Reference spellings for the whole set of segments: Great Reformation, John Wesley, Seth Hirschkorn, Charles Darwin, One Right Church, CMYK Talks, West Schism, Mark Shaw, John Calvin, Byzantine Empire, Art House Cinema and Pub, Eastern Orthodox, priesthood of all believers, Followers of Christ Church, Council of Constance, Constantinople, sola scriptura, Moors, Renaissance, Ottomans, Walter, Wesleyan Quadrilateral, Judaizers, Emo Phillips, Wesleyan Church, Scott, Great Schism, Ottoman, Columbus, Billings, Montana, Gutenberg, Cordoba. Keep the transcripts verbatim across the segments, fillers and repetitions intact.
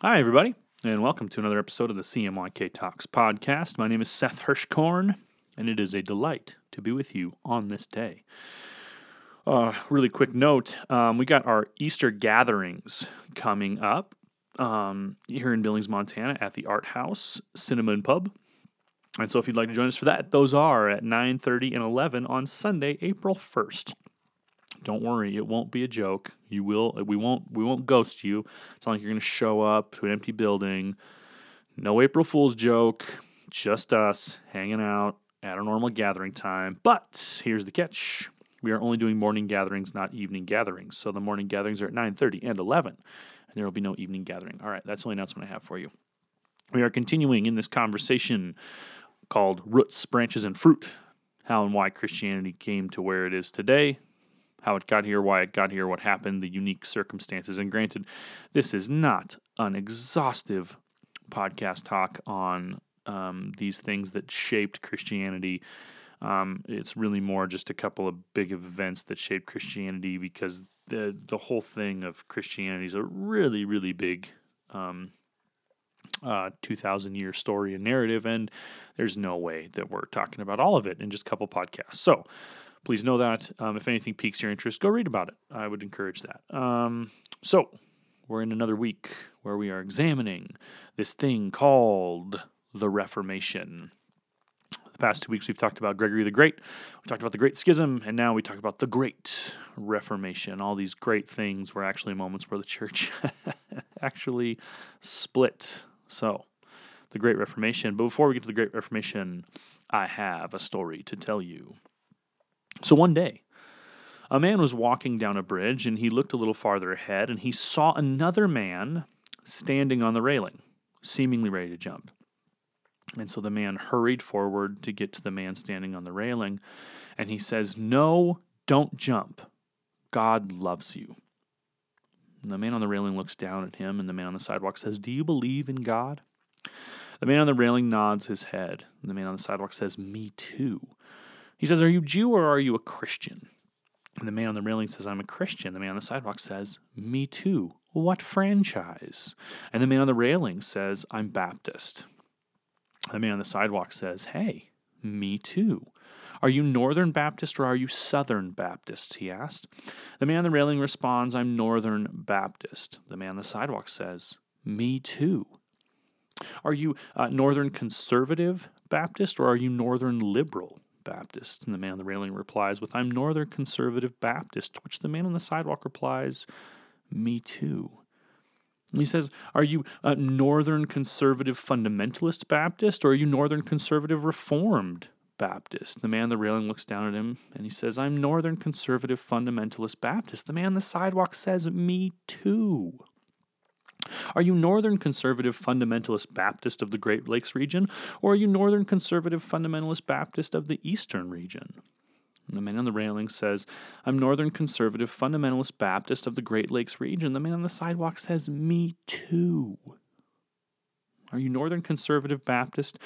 Hi, everybody, and welcome to another episode of the C M Y K Talks podcast. My name is Seth Hirschkorn, and it is a delight to be with you on this day. Uh, really quick note, um, we got our Easter gatherings coming up um, here in Billings, Montana at the Art House Cinema and Pub. And so if you'd like to join us for that, those are at nine thirty and eleven on Sunday, April first. Don't worry, it won't be a joke. You will we won't we won't ghost you. It's not like you're going to show up to an empty building. No April Fool's joke. Just us hanging out at our normal gathering time. But here's the catch. We are only doing morning gatherings, not evening gatherings. So the morning gatherings are at nine thirty and eleven, and there will be no evening gathering. All right, that's the only announcement I have for you. We are continuing in this conversation called Roots, Branches, and Fruit, how and why Christianity came to where it is today. How it got here, why it got here, what happened, the unique circumstances. And granted, this is not an exhaustive podcast talk on um, these things that shaped Christianity. Um, it's really more just a couple of big events that shaped Christianity, because the the whole thing of Christianity is a really, really big um, uh, two thousand year story and narrative, and there's no way that we're talking about all of it in just a couple podcasts. So, please know that. Um, if anything piques your interest, go read about it. I would encourage that. Um, so, we're in another week where we are examining this thing called the Reformation. The past two weeks we've talked about Gregory the Great, we talked about the Great Schism, and now we talk about the Great Reformation. All these great things were actually moments where the church actually split. So, the Great Reformation. But before we get to the Great Reformation, I have a story to tell you. So one day, a man was walking down a bridge, and he looked a little farther ahead, and he saw another man standing on the railing, seemingly ready to jump. And so the man hurried forward to get to the man standing on the railing, and he says, "No, don't jump. God loves you." And the man on the railing looks down at him, and the man on the sidewalk says, "Do you believe in God?" The man on the railing nods his head, and the man on the sidewalk says, "Me too." He says, "Are you Jew or are you a Christian?" And the man on the railing says, "I'm a Christian." The man on the sidewalk says, "Me too. What franchise?" And the man on the railing says, "I'm Baptist." The man on the sidewalk says, "Hey, me too. Are you Northern Baptist or are you Southern Baptist?" he asked. The man on the railing responds, "I'm Northern Baptist." The man on the sidewalk says, "Me too. Are you uh, Northern Conservative Baptist or are you Northern Liberal Baptist?" And the man on the railing replies with, "I'm Northern Conservative Baptist," to which the man on the sidewalk replies, "Me too." And he says, "Are you a Northern Conservative Fundamentalist Baptist, or are you Northern Conservative Reformed Baptist?" The man on the railing looks down at him, and he says, "I'm Northern Conservative Fundamentalist Baptist." The man on the sidewalk says, "Me too. Are you Northern Conservative Fundamentalist Baptist of the Great Lakes region, or are you Northern Conservative Fundamentalist Baptist of the Eastern region?" And the man on the railing says, "I'm Northern Conservative Fundamentalist Baptist of the Great Lakes region." The man on the sidewalk says, "Me too. Are you Northern Conservative Baptist,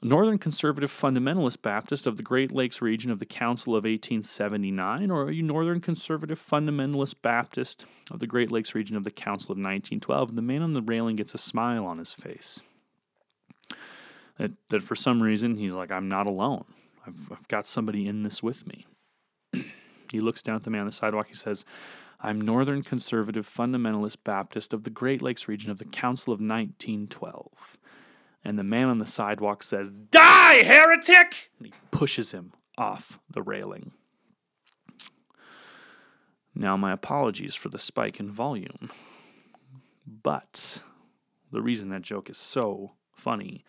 Northern Conservative Fundamentalist Baptist of the Great Lakes region of the Council of eighteen seventy-nine, or are you Northern Conservative Fundamentalist Baptist of the Great Lakes region of the Council of nineteen twelve? And the man on the railing gets a smile on his face. That, that for some reason, he's like, "I'm not alone. I've, I've got somebody in this with me." He looks down at the man on the sidewalk. He says, "I'm Northern Conservative Fundamentalist Baptist of the Great Lakes region of the Council of nineteen twelve. And the man on the sidewalk says, "Die, heretic!" And he pushes him off the railing. Now, my apologies for the spike in volume, but the reason that joke is so funny,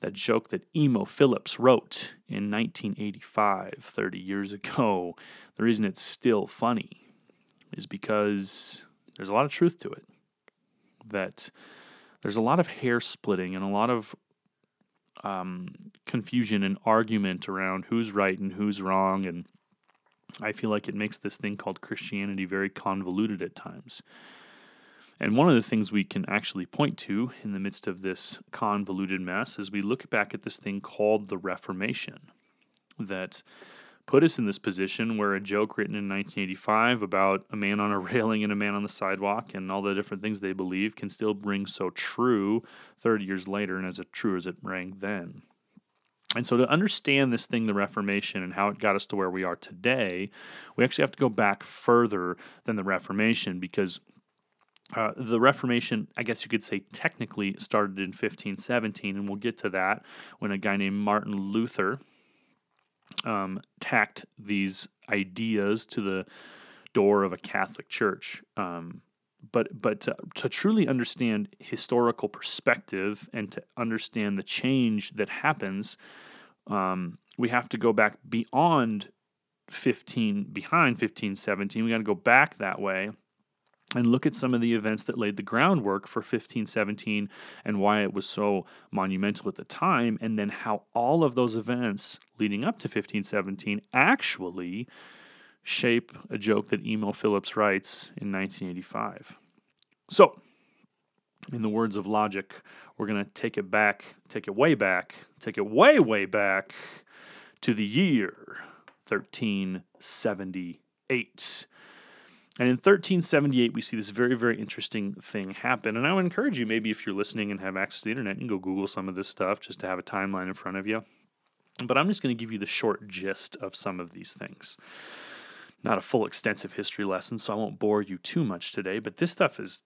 that joke that Emo Phillips wrote in nineteen eighty-five, thirty years ago, the reason it's still funny is because there's a lot of truth to it, that there's a lot of hair splitting and a lot of um, confusion and argument around who's right and who's wrong, and I feel like it makes this thing called Christianity very convoluted at times. And one of the things we can actually point to in the midst of this convoluted mess is we look back at this thing called the Reformation, that put us in this position where a joke written in nineteen eighty-five about a man on a railing and a man on the sidewalk and all the different things they believe can still ring so true thirty years later and as true as it rang then. And so to understand this thing, the Reformation, and how it got us to where we are today, we actually have to go back further than the Reformation, because Uh, the Reformation, I guess you could say, technically started in fifteen seventeen, and we'll get to that, when a guy named Martin Luther um, tacked these ideas to the door of a Catholic church. Um, but but to, to truly understand historical perspective and to understand the change that happens, um, we have to go back beyond fifteen, behind fifteen seventeen. We got to go back that way and look at some of the events that laid the groundwork for fifteen seventeen and why it was so monumental at the time, and then how all of those events leading up to fifteen seventeen actually shape a joke that Emo Phillips writes in nineteen eighty-five. So, in the words of logic, we're going to take it back, take it way back, take it way, way back to the year thirteen seventy-eight. And in thirteen seventy-eight, we see this very, very interesting thing happen. And I would encourage you, maybe if you're listening and have access to the internet, you can go Google some of this stuff just to have a timeline in front of you. But I'm just going to give you the short gist of some of these things. Not a full extensive history lesson, so I won't bore you too much today. But this stuff is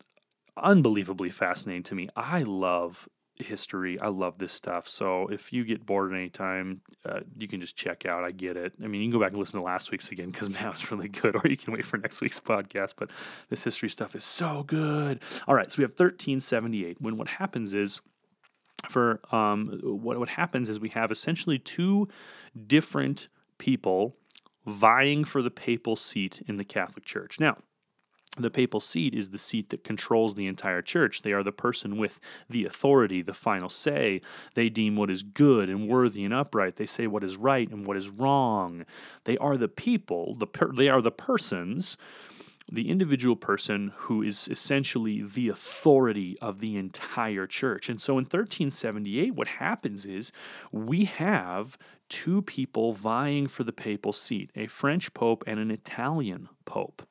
unbelievably fascinating to me. I love history. I love this stuff. So if you get bored at any time, uh, you can just check out. I get it. I mean, you can go back and listen to last week's again, because now it's really good, or you can wait for next week's podcast. But this history stuff is so good. All right, so we have thirteen seventy-eight. When what happens is, for um, what what happens is we have essentially two different people vying for the papal seat in the Catholic Church. Now, the papal seat is the seat that controls the entire church. They are the person with the authority, the final say. They deem what is good and worthy and upright. They say what is right and what is wrong. They are the people, the per- they are the persons, the individual person who is essentially the authority of the entire church. And so in thirteen seventy-eight, what happens is we have two people vying for the papal seat, a French pope and an Italian pope.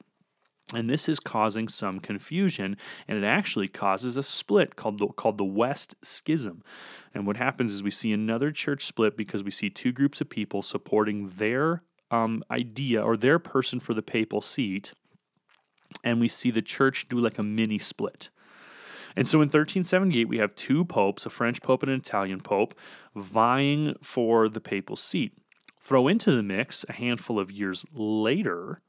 And this is causing some confusion, and it actually causes a split called the, called the West Schism. And what happens is we see another church split, because we see two groups of people supporting their um, idea or their person for the papal seat, and we see the church do like a mini split. And so in thirteen seventy-eight, we have two popes, a French pope and an Italian pope, vying for the papal seat. Throw into the mix a handful of years later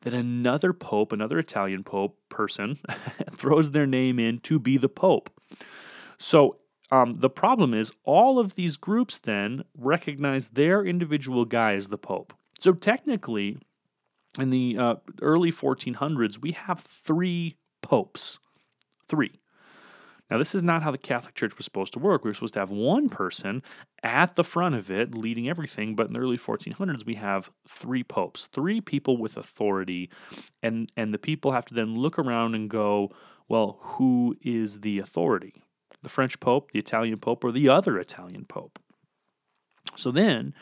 that another pope, another Italian pope person, throws their name in to be the pope. So um, the problem is all of these groups then recognize their individual guy as the pope. So technically, in the uh, early fourteen hundreds, we have three popes. Three. Now, this is not how the Catholic Church was supposed to work. We were supposed to have one person at the front of it leading everything, but in the early fourteen hundreds, we have three popes, three people with authority, and, and the people have to then look around and go, well, who is the authority? The French pope, the Italian pope, or the other Italian pope? So then,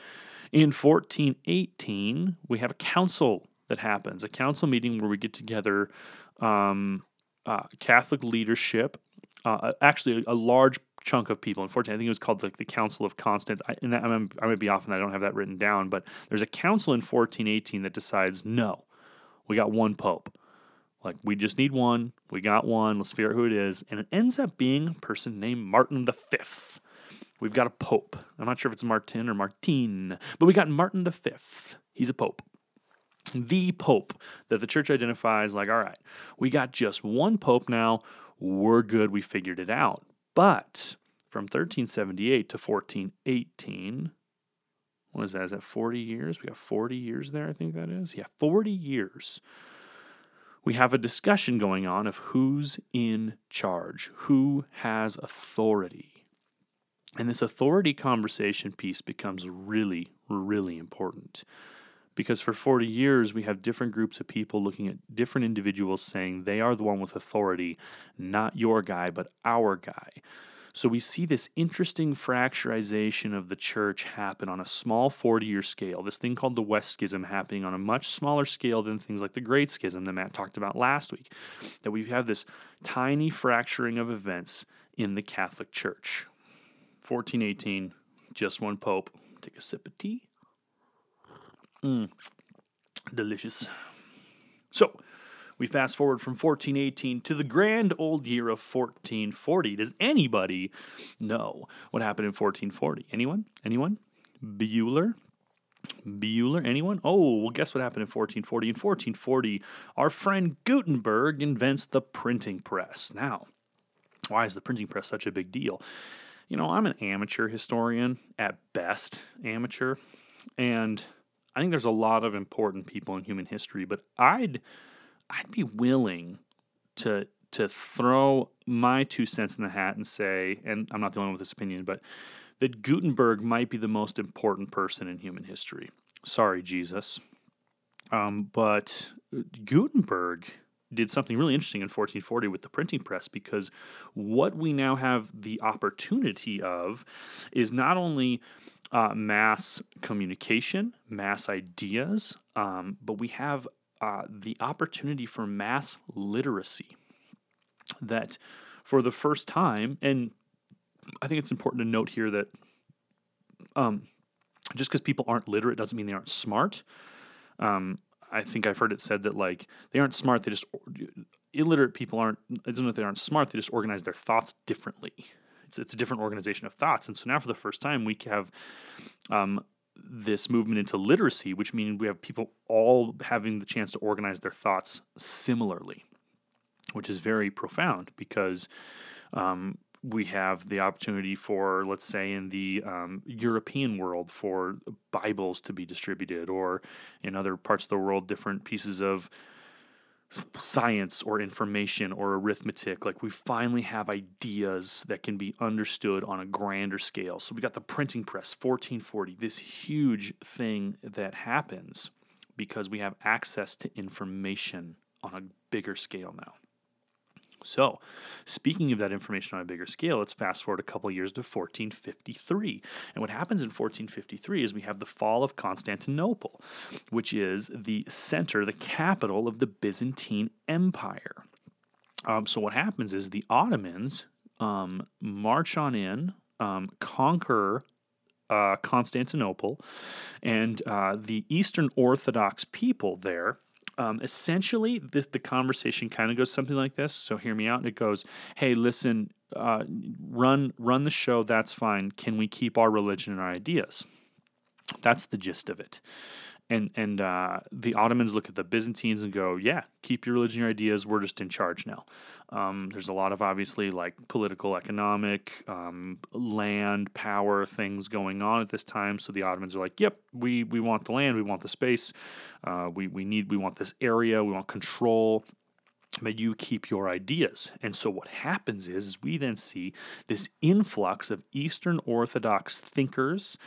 in fourteen eighteen, we have a council that happens, a council meeting where we get together um, uh, Catholic leadership, Uh, actually, a, a large chunk of people. Unfortunately, I think it was called the, the Council of Constance. I, and that, I'm, I might be off, and I don't have that written down. But there's a council in fourteen eighteen that decides, no, we got one pope. Like, we just need one. We got one. Let's figure out who it is. And it ends up being a person named Martin the Fifth. We've got a pope. I'm not sure if it's Martin or Martin, but we got Martin the Fifth. He's a pope. The pope that the church identifies, like, all right, we got just one pope now. We're good, we figured it out. But from thirteen seventy-eight to fourteen eighteen, what is that? Is that forty years? We have forty years there, I think that is. Yeah, forty years. We have a discussion going on of who's in charge, who has authority. And this authority conversation piece becomes really, really important. Because for forty years, we have different groups of people looking at different individuals saying they are the one with authority, not your guy, but our guy. So we see this interesting fracturization of the church happen on a small forty-year scale, this thing called the West Schism happening on a much smaller scale than things like the Great Schism that Matt talked about last week, that we have this tiny fracturing of events in the Catholic Church. fourteen eighteen, just one pope. Take a sip of tea. Mm, delicious. So, we fast forward from fourteen eighteen to the grand old year of fourteen forty. Does anybody know what happened in fourteen forty? Anyone? Anyone? Bueller? Bueller? Anyone? Oh, well, guess what happened in fourteen forty? In fourteen forty, our friend Gutenberg invents the printing press. Now, why is the printing press such a big deal? You know, I'm an amateur historian, at best amateur, and I think there's a lot of important people in human history, but I'd... I'd be willing to to throw my two cents in the hat and say, and I'm not the only one with this opinion, but that Gutenberg might be the most important person in human history. Sorry, Jesus. Um, but Gutenberg did something really interesting in fourteen forty with the printing press, because what we now have the opportunity of is not only uh, mass communication, mass ideas, um, but we have Uh, the opportunity for mass literacy, that for the first time, and I think it's important to note here that um, just because people aren't literate doesn't mean they aren't smart. Um, I think I've heard it said that, like, they aren't smart, they just, illiterate people aren't, it doesn't mean that they aren't smart, they just organize their thoughts differently. It's, it's a different organization of thoughts. And so now for the first time we have um, this movement into literacy, which means we have people all having the chance to organize their thoughts similarly, which is very profound, because um, we have the opportunity for, let's say, in the um, European world, for Bibles to be distributed, or in other parts of the world, different pieces of science or information or arithmetic. Like, we finally have ideas that can be understood on a grander scale. So we got the printing press, fourteen forty, this huge thing that happens because we have access to information on a bigger scale now. So, speaking of that information on a bigger scale, let's fast forward a couple years to fourteen fifty-three. And what happens in fourteen fifty-three is we have the fall of Constantinople, which is the center, the capital of the Byzantine Empire. Um, so what happens is the Ottomans um, march on in, um, conquer uh, Constantinople, and uh, the Eastern Orthodox people there, Um, essentially, the, the conversation kind of goes something like this. So hear me out. It goes, hey, listen, uh, run run the show. That's fine. Can we keep our religion and our ideas? That's the gist of it. And and uh, the Ottomans look at the Byzantines and go, yeah, keep your religion and your ideas. We're just in charge now. Um, there's a lot of, obviously, like, political, economic, um, land, power things going on at this time. So the Ottomans are like, yep, we we want the land. We want the space. Uh, we, we need, we want this area. We want control. But you keep your ideas. And so what happens is, is we then see this influx of Eastern Orthodox thinkers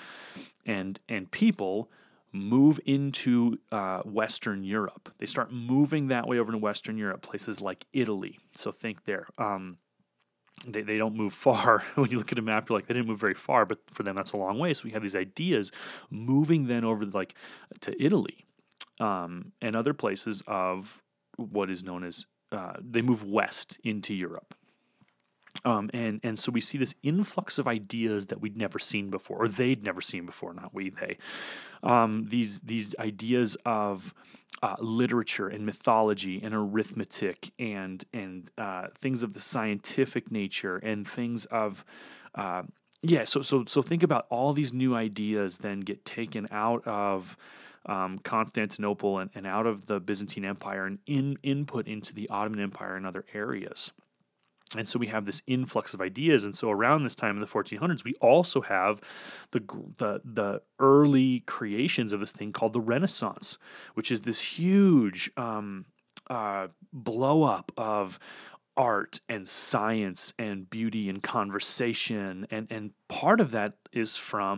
and and people move into uh, Western Europe. They start moving that way over to Western Europe, places like Italy. So think there. Um, they, they don't move far. When you look at a map, you're like, they didn't move very far, but for them, that's a long way. So we have these ideas moving then over, like, to Italy um, and other places of what is known as, uh, they move west into Europe. Um, and, and so we see this influx of ideas that we'd never seen before, or they'd never seen before, not we, they. Um, these these ideas of uh, literature and mythology and arithmetic and and uh, things of the scientific nature and things of uh, yeah. So so so think about all these new ideas then get taken out of Um, Constantinople and, and out of the Byzantine Empire and in input into the Ottoman Empire and other areas. And so we have this influx of ideas. And so around this time in the fourteen hundreds, we also have the, the, the early creations of this thing called the Renaissance, which is this huge um, uh, blow up of art and science and beauty and conversation. And, and part of that is from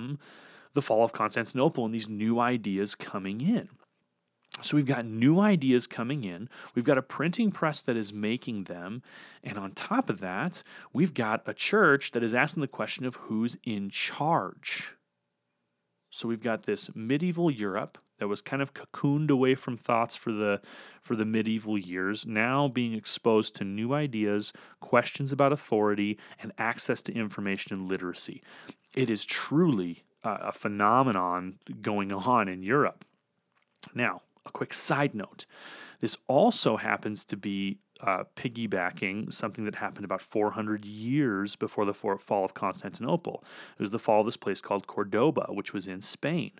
the fall of Constantinople and these new ideas coming in. So we've got new ideas coming in, we've got a printing press that is making them, and on top of that, we've got a church that is asking the question of who's in charge. So we've got this medieval Europe that was kind of cocooned away from thoughts for the for the medieval years, now being exposed to new ideas, questions about authority, and access to information and literacy. It is truly a, a phenomenon going on in Europe. Now, a quick side note. This also happens to be uh, piggybacking something that happened about four hundred years before the fall of Constantinople. It was the fall of this place called Cordoba, which was in Spain.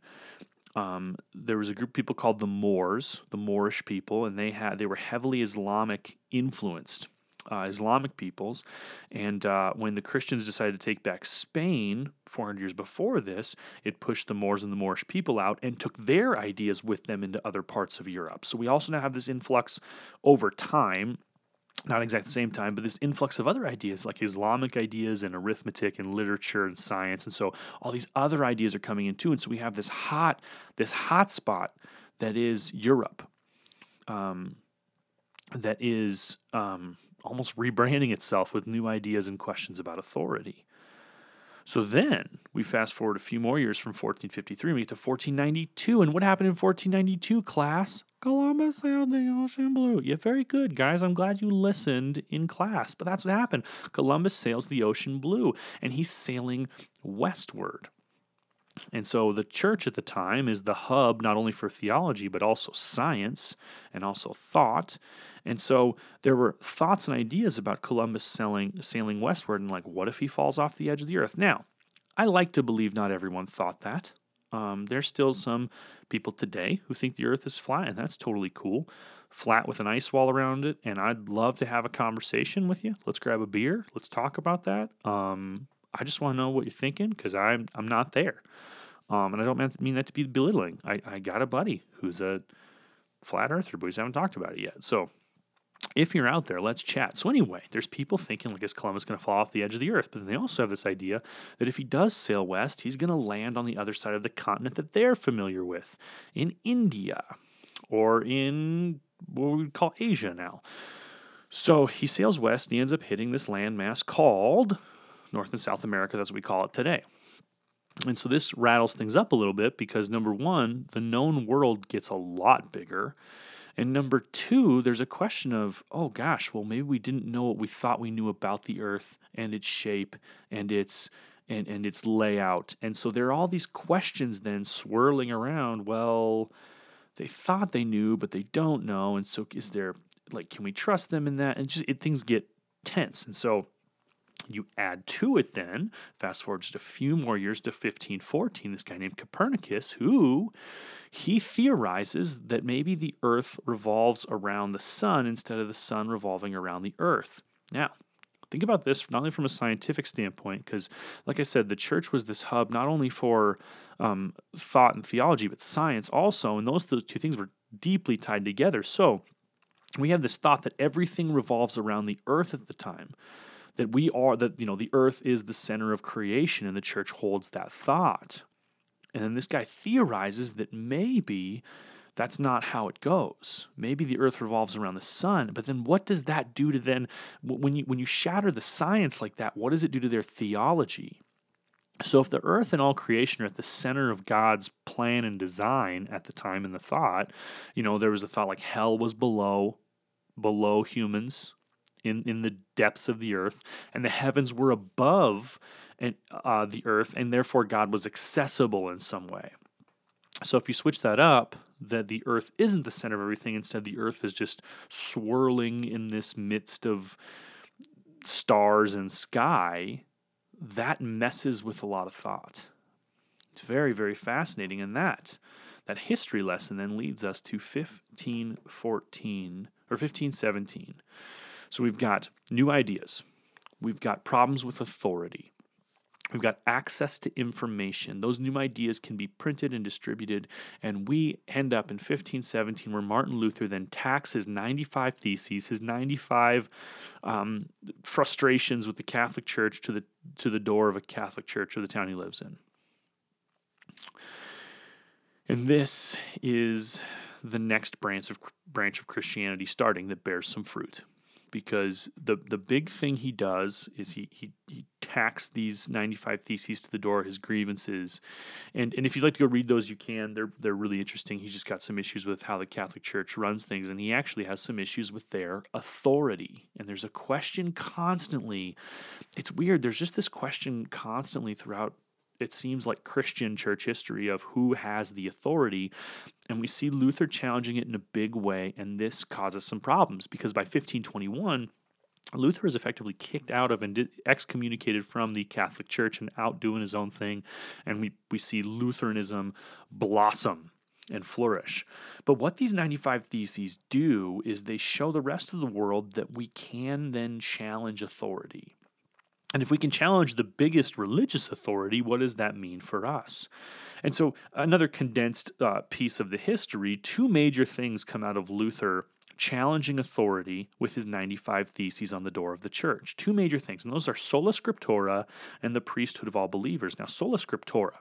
Um, there was a group of people called the Moors, the Moorish people, and they had they were heavily Islamic influenced, uh, Islamic peoples. And uh, when the Christians decided to take back Spain four hundred years before this, it pushed the Moors and the Moorish people out and took their ideas with them into other parts of Europe. So we also now have this influx over time, not exactly the same time, but this influx of other ideas like Islamic ideas and arithmetic and literature and science. And so all these other ideas are coming in too. And so we have this hot, this hot spot that is Europe, um, that is um, almost rebranding itself with new ideas and questions about authority. So then we fast forward a few more years from fourteen fifty-three, we get to fourteen ninety-two. And what happened in fourteen ninety-two, class? Columbus sailed the ocean blue. Yeah, very good, guys. I'm glad you listened in class. But that's what happened. Columbus sails the ocean blue, and he's sailing westward. And so the church at the time is the hub not only for theology, but also science and also thought. And so there were thoughts and ideas about Columbus sailing, sailing westward and like, what if he falls off the edge of the earth? Now, I like to believe not everyone thought that. Um, there's still some people today who think the earth is flat, and that's totally cool. Flat with an ice wall around it, and I'd love to have a conversation with you. Let's grab a beer. Let's talk about that. Um, I just want to know what you're thinking because I'm I'm not there. Um, and I don't mean that to be belittling. I, I got a buddy who's a flat earther, but we just haven't talked about it yet. So if you're out there, let's chat. So anyway, there's people thinking, like, is Columbus going to fall off the edge of the earth? But then they also have this idea that if he does sail west, he's going to land on the other side of the continent that they're familiar with, in India or in what we would call Asia now. So he sails west, and he ends up hitting this landmass called North and South America. That's what we call it today. And so this rattles things up a little bit because, number one, the known world gets a lot bigger. And number two, there's a question of, oh gosh, well, maybe we didn't know what we thought we knew about the earth and its shape and its and, and its layout. And so there are all these questions then swirling around. Well, they thought they knew, but they don't know. And so is there, like, can we trust them in that? And just it, things get tense. And so you add to it then, fast forward just a few more years to fifteen fourteen, this guy named Copernicus, who he theorizes that maybe the earth revolves around the sun instead of the sun revolving around the earth. Now, think about this not only from a scientific standpoint, because like I said, the church was this hub not only for um, thought and theology, but science also, and those two things were deeply tied together. So we have this thought that everything revolves around the earth at the time. That we are, that, you know, the earth is the center of creation, and the church holds that thought. And then this guy theorizes that maybe that's not how it goes. Maybe the earth revolves around the sun. But then what does that do to then, when you when you shatter the science like that, what does it do to their theology? So if the earth and all creation are at the center of God's plan and design at the time in the thought, you know, there was a thought like hell was below, below humans, In, in the depths of the earth, and the heavens were above and, uh, the earth, and therefore God was accessible in some way. So if you switch that up, that the earth isn't the center of everything, instead the earth is just swirling in this midst of stars and sky, that messes with a lot of thought. It's very, very fascinating, and that, that history lesson then leads us to fifteen fourteen, or fifteen seventeen. So we've got new ideas, we've got problems with authority, we've got access to information. Those new ideas can be printed and distributed, and we end up in fifteen seventeen where Martin Luther then tacks his ninety-five theses, his ninety-five um, frustrations with the Catholic Church to the to the door of a Catholic church or the town he lives in. And this is the next branch of branch of Christianity starting that bears some fruit. Because the the big thing he does is he he, he tacks these ninety-five theses to the door, his grievances. And and if you'd like to go read those, you can. They're they're really interesting. He's just got some issues with how the Catholic Church runs things, and he actually has some issues with their authority. And there's a question constantly. It's weird. There's just this question constantly throughout, it seems like, Christian church history of who has the authority. And we see Luther challenging it in a big way, and this causes some problems, because by fifteen twenty-one, Luther is effectively kicked out of and excommunicated from the Catholic Church and out doing his own thing, and we, we see Lutheranism blossom and flourish. But what these ninety-five theses do is they show the rest of the world that we can then challenge authority. And if we can challenge the biggest religious authority, what does that mean for us? And so another condensed uh, piece of the history, two major things come out of Luther challenging authority with his ninety-five theses on the door of the church. Two major things, and those are sola scriptura and the priesthood of all believers. Now, sola scriptura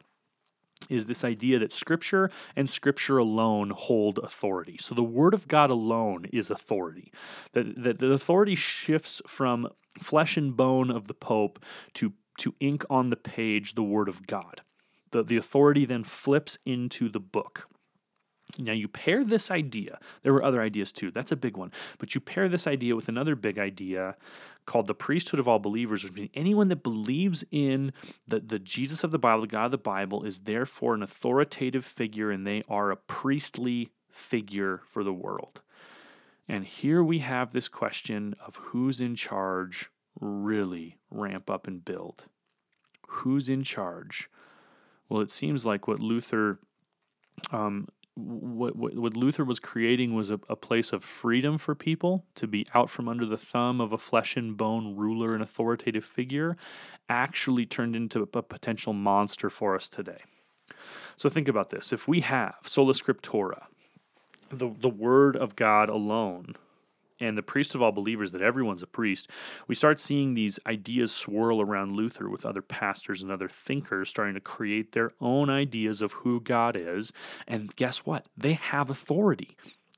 is this idea that Scripture and Scripture alone hold authority. So the Word of God alone is authority. That that the authority shifts from flesh and bone of the Pope to, to ink on the page, the Word of God. The, the authority then flips into the book. Now you pair this idea, there were other ideas too, that's a big one, but you pair this idea with another big idea called the priesthood of all believers, which means anyone that believes in the, the Jesus of the Bible, the God of the Bible, is therefore an authoritative figure, and they are a priestly figure for the world. And here we have this question of who's in charge really ramp up and build. Who's in charge? Well, it seems like what Luther... Um, What, what what Luther was creating was a, a place of freedom for people to be out from under the thumb of a flesh and bone ruler and authoritative figure, actually turned into a potential monster for us today. So think about this. If we have sola scriptura, the, the word of God alone, and the priest of all believers, that everyone's a priest, we start seeing these ideas swirl around Luther with other pastors and other thinkers starting to create their own ideas of who God is. And guess what? They have authority.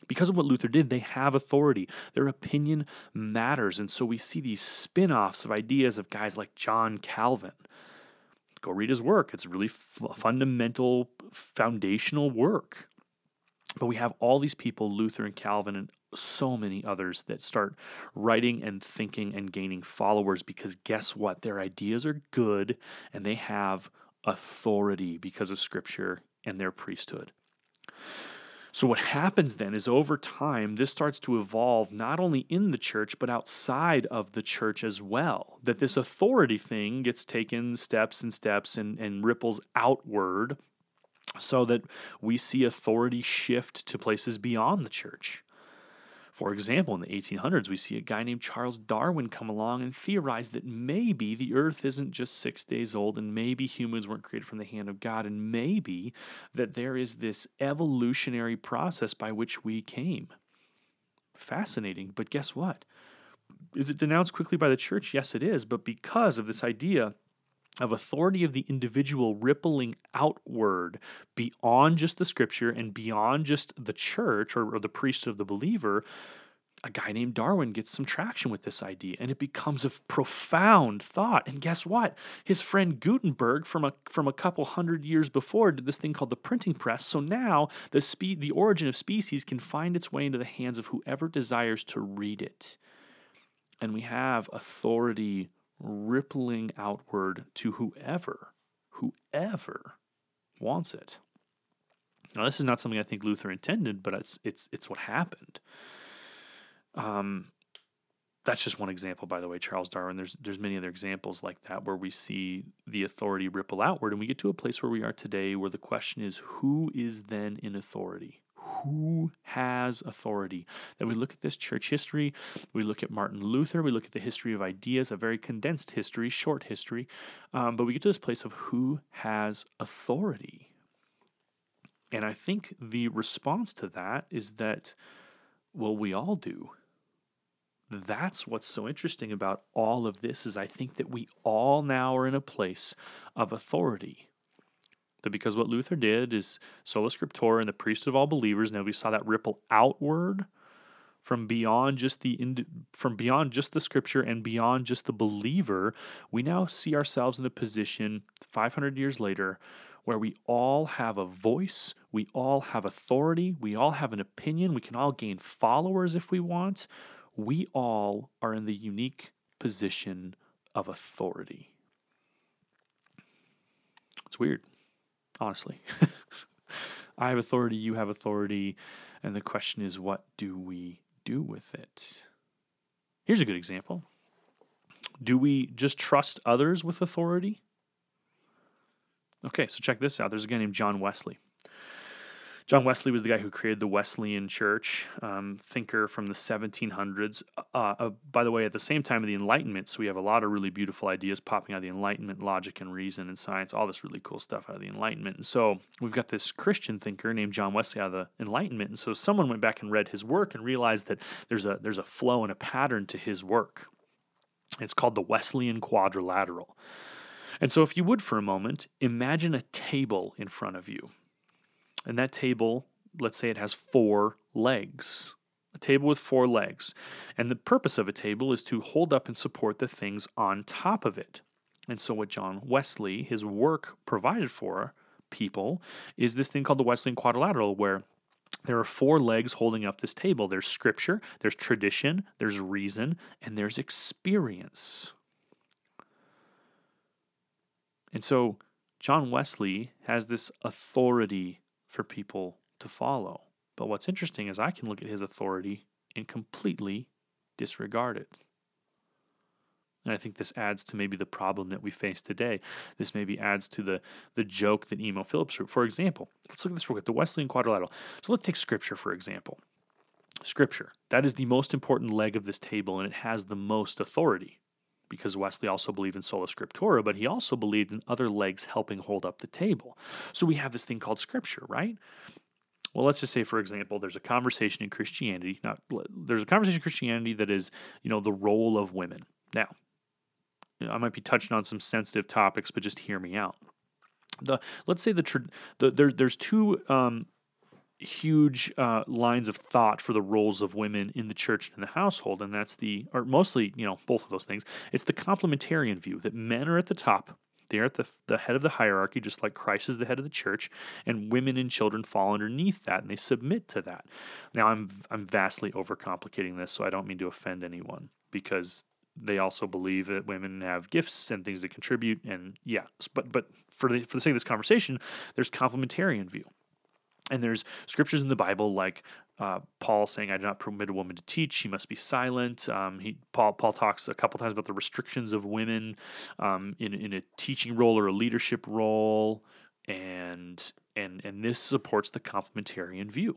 Because of what Luther did, they have authority. Their opinion matters. And so we see these spin-offs of ideas of guys like John Calvin. Go read his work. It's really f- fundamental, foundational work. But we have all these people, Luther and Calvin and so many others, that start writing and thinking and gaining followers, because guess what? Their ideas are good and they have authority because of Scripture and their priesthood. So what happens then is, over time, this starts to evolve not only in the church but outside of the church as well, that this authority thing gets taken steps and steps and, and ripples outward, so that we see authority shift to places beyond the church. For example, in the eighteen hundreds, we see a guy named Charles Darwin come along and theorize that maybe the earth isn't just six days old, and maybe humans weren't created from the hand of God, and maybe that there is this evolutionary process by which we came. Fascinating, but guess what? Is it denounced quickly by the church? Yes, it is, but because of this idea of authority of the individual rippling outward beyond just the Scripture and beyond just the church or, or the priesthood of the believer, a guy named Darwin gets some traction with this idea, and it becomes a profound thought. And guess what? His friend Gutenberg from a from a couple hundred years before did this thing called the printing press. So now the spe- the origin of species can find its way into the hands of whoever desires to read it. And we have authority rippling outward to whoever, whoever wants it. Now, this is not something I think Luther intended, but it's it's it's what happened. Um, that's just one example, by the way. Charles Darwin. There's there's many other examples like that where we see the authority ripple outward, and we get to a place where we are today, where the question is, who is then in authority? Who has authority? Then we look at this church history, we look at Martin Luther, we look at the history of ideas, a very condensed history, short history, um, but we get to this place of who has authority. And I think the response to that is that, well, we all do. That's what's so interesting about all of this, is I think that we all now are in a place of authority. But because what Luther did is sola scriptura and the priesthood of all believers, now we saw that ripple outward from beyond just the ind- from beyond just the scripture and beyond just the believer. We now see ourselves in a position five hundred years later where we all have a voice, we all have authority, we all have an opinion, we can all gain followers if we want. We all are in the unique position of authority. It's weird, honestly. I have authority, you have authority, and the question is, what do we do with it? Here's a good example. Do we just trust others with authority? Okay, so check this out. There's a guy named John Wesley. John Wesley was the guy who created the Wesleyan Church, um, thinker from the seventeen hundreds. Uh, uh, by the way, at the same time of the Enlightenment, so we have a lot of really beautiful ideas popping out of the Enlightenment, logic and reason and science, all this really cool stuff out of the Enlightenment. And so we've got this Christian thinker named John Wesley out of the Enlightenment. And so someone went back and read his work and realized that there's a there's a flow and a pattern to his work. It's called the Wesleyan Quadrilateral. And so if you would for a moment, imagine a table in front of you. And that table, let's say it has four legs, a table with four legs. And the purpose of a table is to hold up and support the things on top of it. And so what John Wesley, his work provided for people, is this thing called the Wesleyan Quadrilateral, where there are four legs holding up this table. There's scripture, there's tradition, there's reason, and there's experience. And so John Wesley has this authority for people to follow. But what's interesting is I can look at his authority and completely disregard it. And I think this adds to maybe the problem that we face today. This maybe adds to the, the joke that Emo Phillips wrote. For example, let's look at this real quick, the Wesleyan Quadrilateral. So let's take Scripture, for example. Scripture, that is the most important leg of this table, and it has the most authority, because Wesley also believed in sola scriptura, but he also believed in other legs helping hold up the table. So we have this thing called scripture, right? Well, let's just say, for example, there's a conversation in Christianity. Now, there's a conversation in Christianity that is, you know, the role of women. Now, you know, I might be touching on some sensitive topics, but just hear me out. The let's say the, the there, there's two um, huge uh, lines of thought for the roles of women in the church and in the household, and that's the, or mostly, you know, both of those things. It's the complementarian view that men are at the top, they're at the, the head of the hierarchy, just like Christ is the head of the church, and women and children fall underneath that, and they submit to that. Now, I'm I'm vastly overcomplicating this, so I don't mean to offend anyone, because they also believe that women have gifts and things to contribute, and yeah, but but for the, for the sake of this conversation, there's complementarian view. And there's scriptures in the Bible like uh, Paul saying, I do not permit a woman to teach. She must be silent. Um, he Paul Paul talks a couple times about the restrictions of women um, in in a teaching role or a leadership role. And, and, and this supports the complementarian view.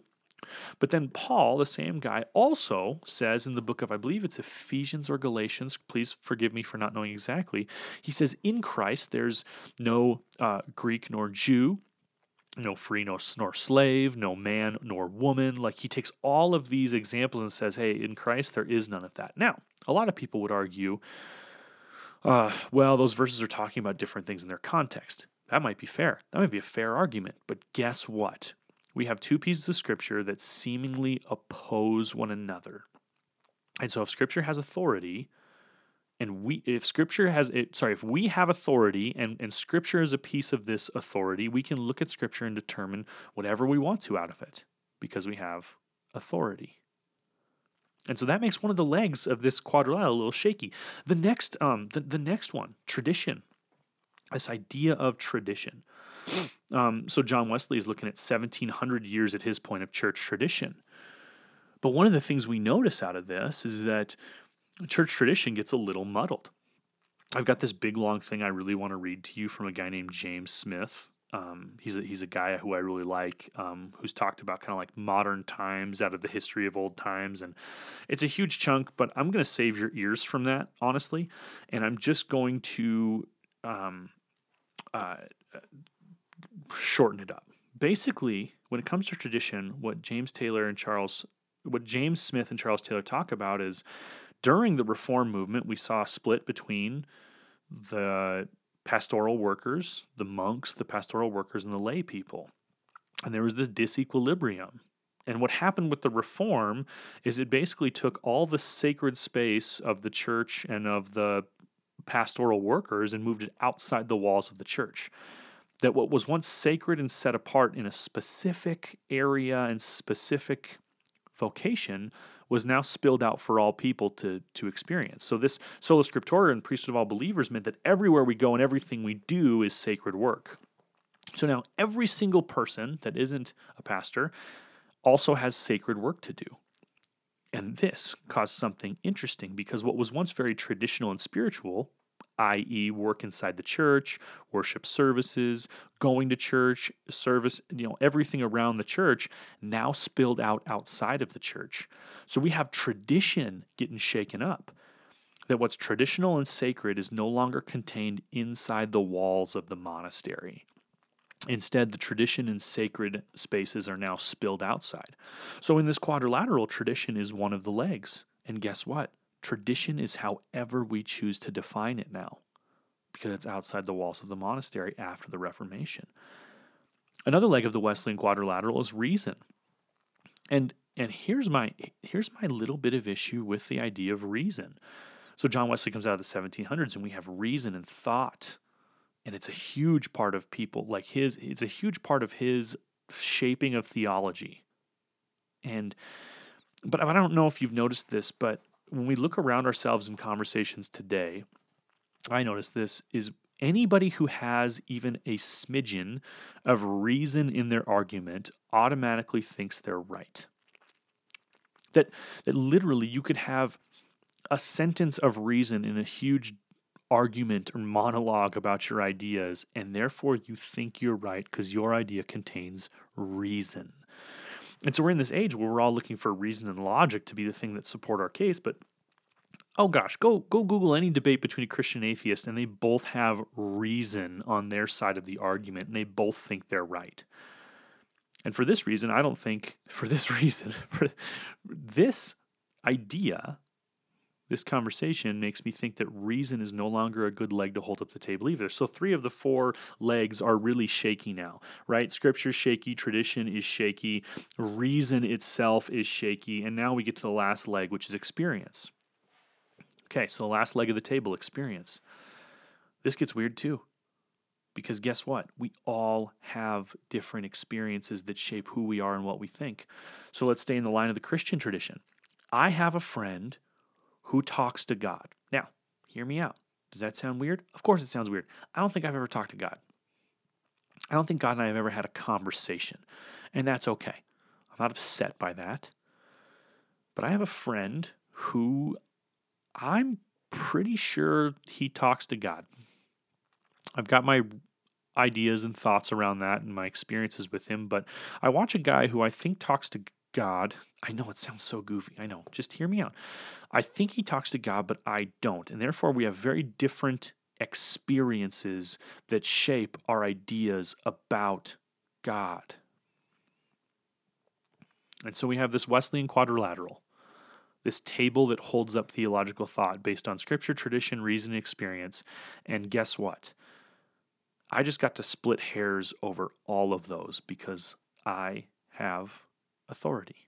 But then Paul, the same guy, also says in the book of, I believe it's Ephesians or Galatians, please forgive me for not knowing exactly. He says, in Christ there's no uh, Greek nor Jew, no free, no nor slave, no man nor woman. Like, he takes all of these examples and says, hey, in Christ there is none of that. Now, a lot of people would argue, uh, well, those verses are talking about different things in their context. That might be fair. That might be a fair argument. But guess what? We have two pieces of Scripture that seemingly oppose one another. And so if Scripture has authority, and we, if Scripture has, it, sorry, if we have authority and, and Scripture is a piece of this authority, we can look at Scripture and determine whatever we want to out of it because we have authority. And so that makes one of the legs of this quadrilateral a little shaky. The next, um, the, the next one, tradition. This idea of tradition. Um, so John Wesley is looking at seventeen hundred years at his point of church tradition. But one of the things we notice out of this is that church tradition gets a little muddled. I've got this big, long thing I really want to read to you from a guy named James Smith. Um, he's, a, he's a guy who I really like, um, who's talked about kind of like modern times out of the history of old times. And it's a huge chunk, but I'm going to save your ears from that, honestly. And I'm just going to um, uh, shorten it up. Basically, when it comes to tradition, what James Taylor and Charles, what James Smith and Charles Taylor talk about is, during the Reform movement, we saw a split between the pastoral workers, the monks, the pastoral workers, and the lay people. And there was this disequilibrium. And what happened with the Reform is it basically took all the sacred space of the church and of the pastoral workers and moved it outside the walls of the church. That what was once sacred and set apart in a specific area and specific vocation was now spilled out for all people to to experience. So this sola scriptura and priesthood of all believers meant that everywhere we go and everything we do is sacred work. So now every single person that isn't a pastor also has sacred work to do. And this caused something interesting, because what was once very traditional and spiritual, that is work inside the church, worship services, going to church, service, you know, everything around the church, now spilled out outside of the church. So we have tradition getting shaken up, that what's traditional and sacred is no longer contained inside the walls of the monastery. Instead, the tradition and sacred spaces are now spilled outside. So in this quadrilateral, tradition is one of the legs. And guess what? Tradition is however we choose to define it now, because it's outside the walls of the monastery after the Reformation. Another leg of the Wesleyan Quadrilateral is reason. And and here's my here's my little bit of issue with the idea of reason. So John Wesley comes out of the seventeen hundreds, and we have reason and thought. And it's a huge part of people, like his, it's a huge part of his shaping of theology. And, but I don't know if you've noticed this, but when we look around ourselves in conversations today, I notice this is anybody who has even a smidgen of reason in their argument automatically thinks they're right. That, that literally you could have a sentence of reason in a huge argument or monologue about your ideas, and therefore you think you're right because your idea contains reason. And so we're in this age where we're all looking for reason and logic to be the thing that support our case, but oh gosh, go go Google any debate between a Christian and atheist, and they both have reason on their side of the argument, and they both think they're right. And for this reason, I don't think, for this reason, for this idea, this conversation makes me think that reason is no longer a good leg to hold up the table either. So three of the four legs are really shaky now, right? Scripture's shaky, tradition is shaky, reason itself is shaky, and now we get to the last leg, which is experience. Okay, so the last leg of the table, experience. This gets weird too, because guess what? We all have different experiences that shape who we are and what we think. So let's stay in the line of the Christian tradition. I have a friend who talks to God. Now, hear me out. Does that sound weird? Of course it sounds weird. I don't think I've ever talked to God. I don't think God and I have ever had a conversation. And that's okay. I'm not upset by that. But I have a friend who I'm pretty sure he talks to God. I've got my ideas and thoughts around that and my experiences with him, but I watch a guy who I think talks to God. I know it sounds so goofy. I know. Just hear me out. I think he talks to God, but I don't. And therefore, we have very different experiences that shape our ideas about God. And so we have this Wesleyan Quadrilateral, this table that holds up theological thought based on scripture, tradition, reason, and experience. And guess what? I just got to split hairs over all of those because I have authority.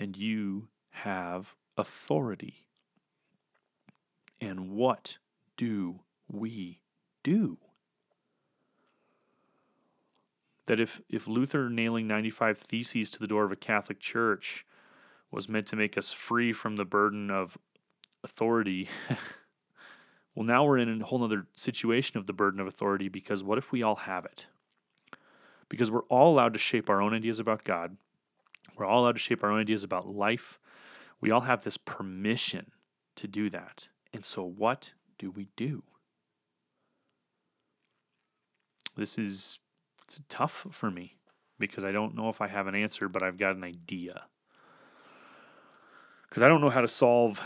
And you have authority. And what do we do? That if, if Luther nailing ninety-five theses to the door of a Catholic church was meant to make us free from the burden of authority, well, now we're in a whole other situation of the burden of authority, because what if we all have it? Because we're all allowed to shape our own ideas about God. We're all allowed to shape our own ideas about life. We all have this permission to do that. And so what do we do? This is it's tough for me because I don't know if I have an answer, but I've got an idea. Because I don't know how to solve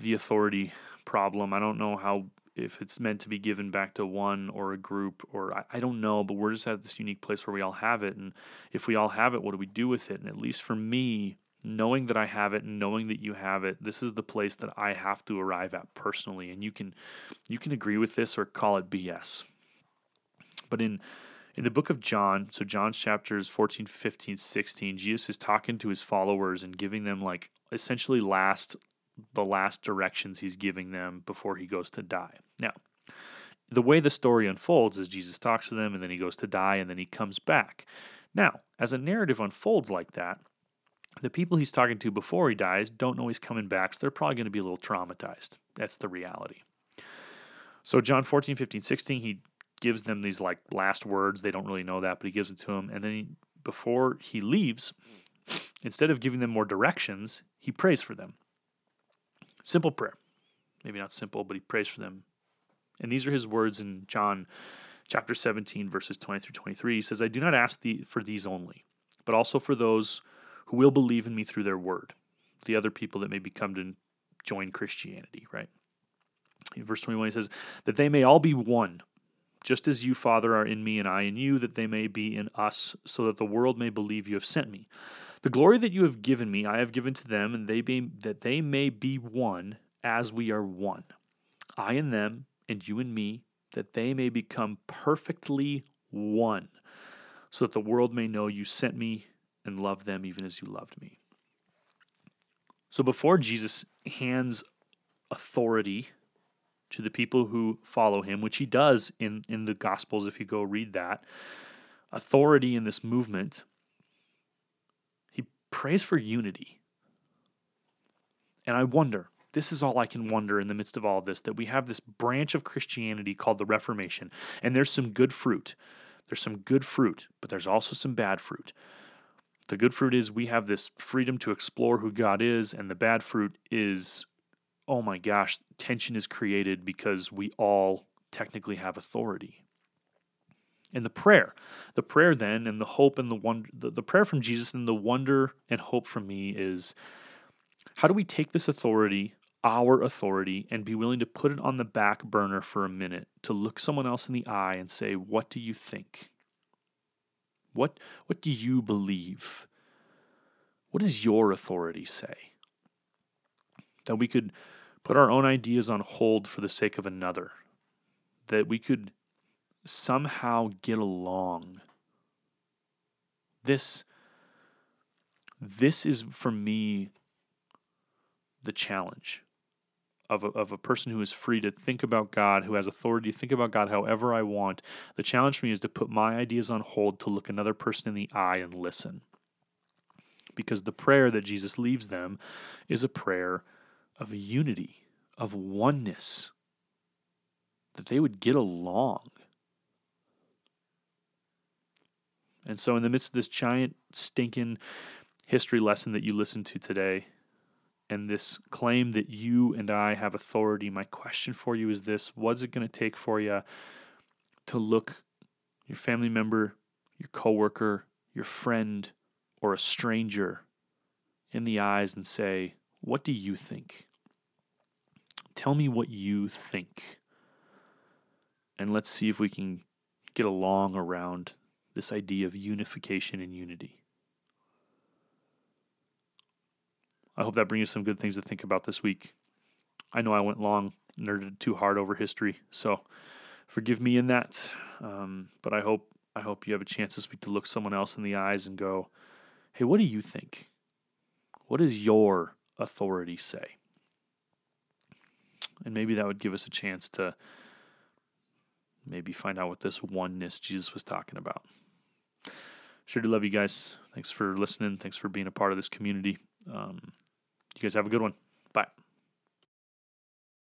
the authority problem. I don't know how... if it's meant to be given back to one or a group, or I, I don't know, but we're just at this unique place where we all have it. And if we all have it, what do we do with it? And at least for me, knowing that I have it, knowing that you have it, this is the place that I have to arrive at personally. And you can you can agree with this or call it B S. But in in the book of John, so John's chapters fourteen, fifteen, sixteen, Jesus is talking to his followers and giving them like essentially last the last directions he's giving them before he goes to die. Now, the way the story unfolds is Jesus talks to them and then he goes to die and then he comes back. Now, as a narrative unfolds like that, the people he's talking to before he dies don't know he's coming back, so they're probably going to be a little traumatized. That's the reality. So John fourteen, fifteen, sixteen, he gives them these like last words. They don't really know that, but he gives it to them. And then he, before he leaves, instead of giving them more directions, he prays for them. Simple prayer. Maybe not simple, but he prays for them. And these are his words in John chapter seventeen, verses twenty through twenty-three. He says, I do not ask thee for these only, but also for those who will believe in me through their word, the other people that may become to join Christianity, right? In verse twenty-one, he says, that they may all be one, just as you, Father, are in me and I in you, that they may be in us, so that the world may believe you have sent me. The glory that you have given me, I have given to them, and they be, that they may be one as we are one, I in them, and you and me, that they may become perfectly one, so that the world may know you sent me and love them even as you loved me. So before Jesus hands authority to the people who follow him, which he does in, in the Gospels, if you go read that, authority in this movement, he prays for unity. And I wonder, this is all I can wonder in the midst of all of this, that we have this branch of Christianity called the Reformation, and there's some good fruit. There's some good fruit, but there's also some bad fruit. The good fruit is we have this freedom to explore who God is, and the bad fruit is, oh my gosh, tension is created because we all technically have authority. And the prayer, the prayer then, and the hope and the wonder, the, the prayer from Jesus and the wonder and hope from me is, how do we take this authority, our authority, and be willing to put it on the back burner for a minute, to look someone else in the eye and say, what do you think? What what do you believe? What does your authority say? That we could put our own ideas on hold for the sake of another. That we could somehow get along. This, this is, for me, the challenge of a, of a person who is free to think about God, who has authority to think about God however I want. The challenge for me is to put my ideas on hold, to look another person in the eye and listen. Because the prayer that Jesus leaves them is a prayer of unity, of oneness, that they would get along. And so in the midst of this giant stinking history lesson that you listened to today, and this claim that you and I have authority, my question for you is this: what's it going to take for you to look your family member, your coworker, your friend, or a stranger in the eyes and say, what do you think? Tell me what you think. And let's see if we can get along around this idea of unification and unity. I hope that brings you some good things to think about this week. I know I went long, nerded too hard over history, so forgive me in that. Um, but I hope I hope you have a chance this week to look someone else in the eyes and go, hey, what do you think? What does your authority say? And maybe that would give us a chance to maybe find out what this oneness Jesus was talking about. Sure do love you guys. Thanks for listening. Thanks for being a part of this community. Um, You guys have a good one. Bye.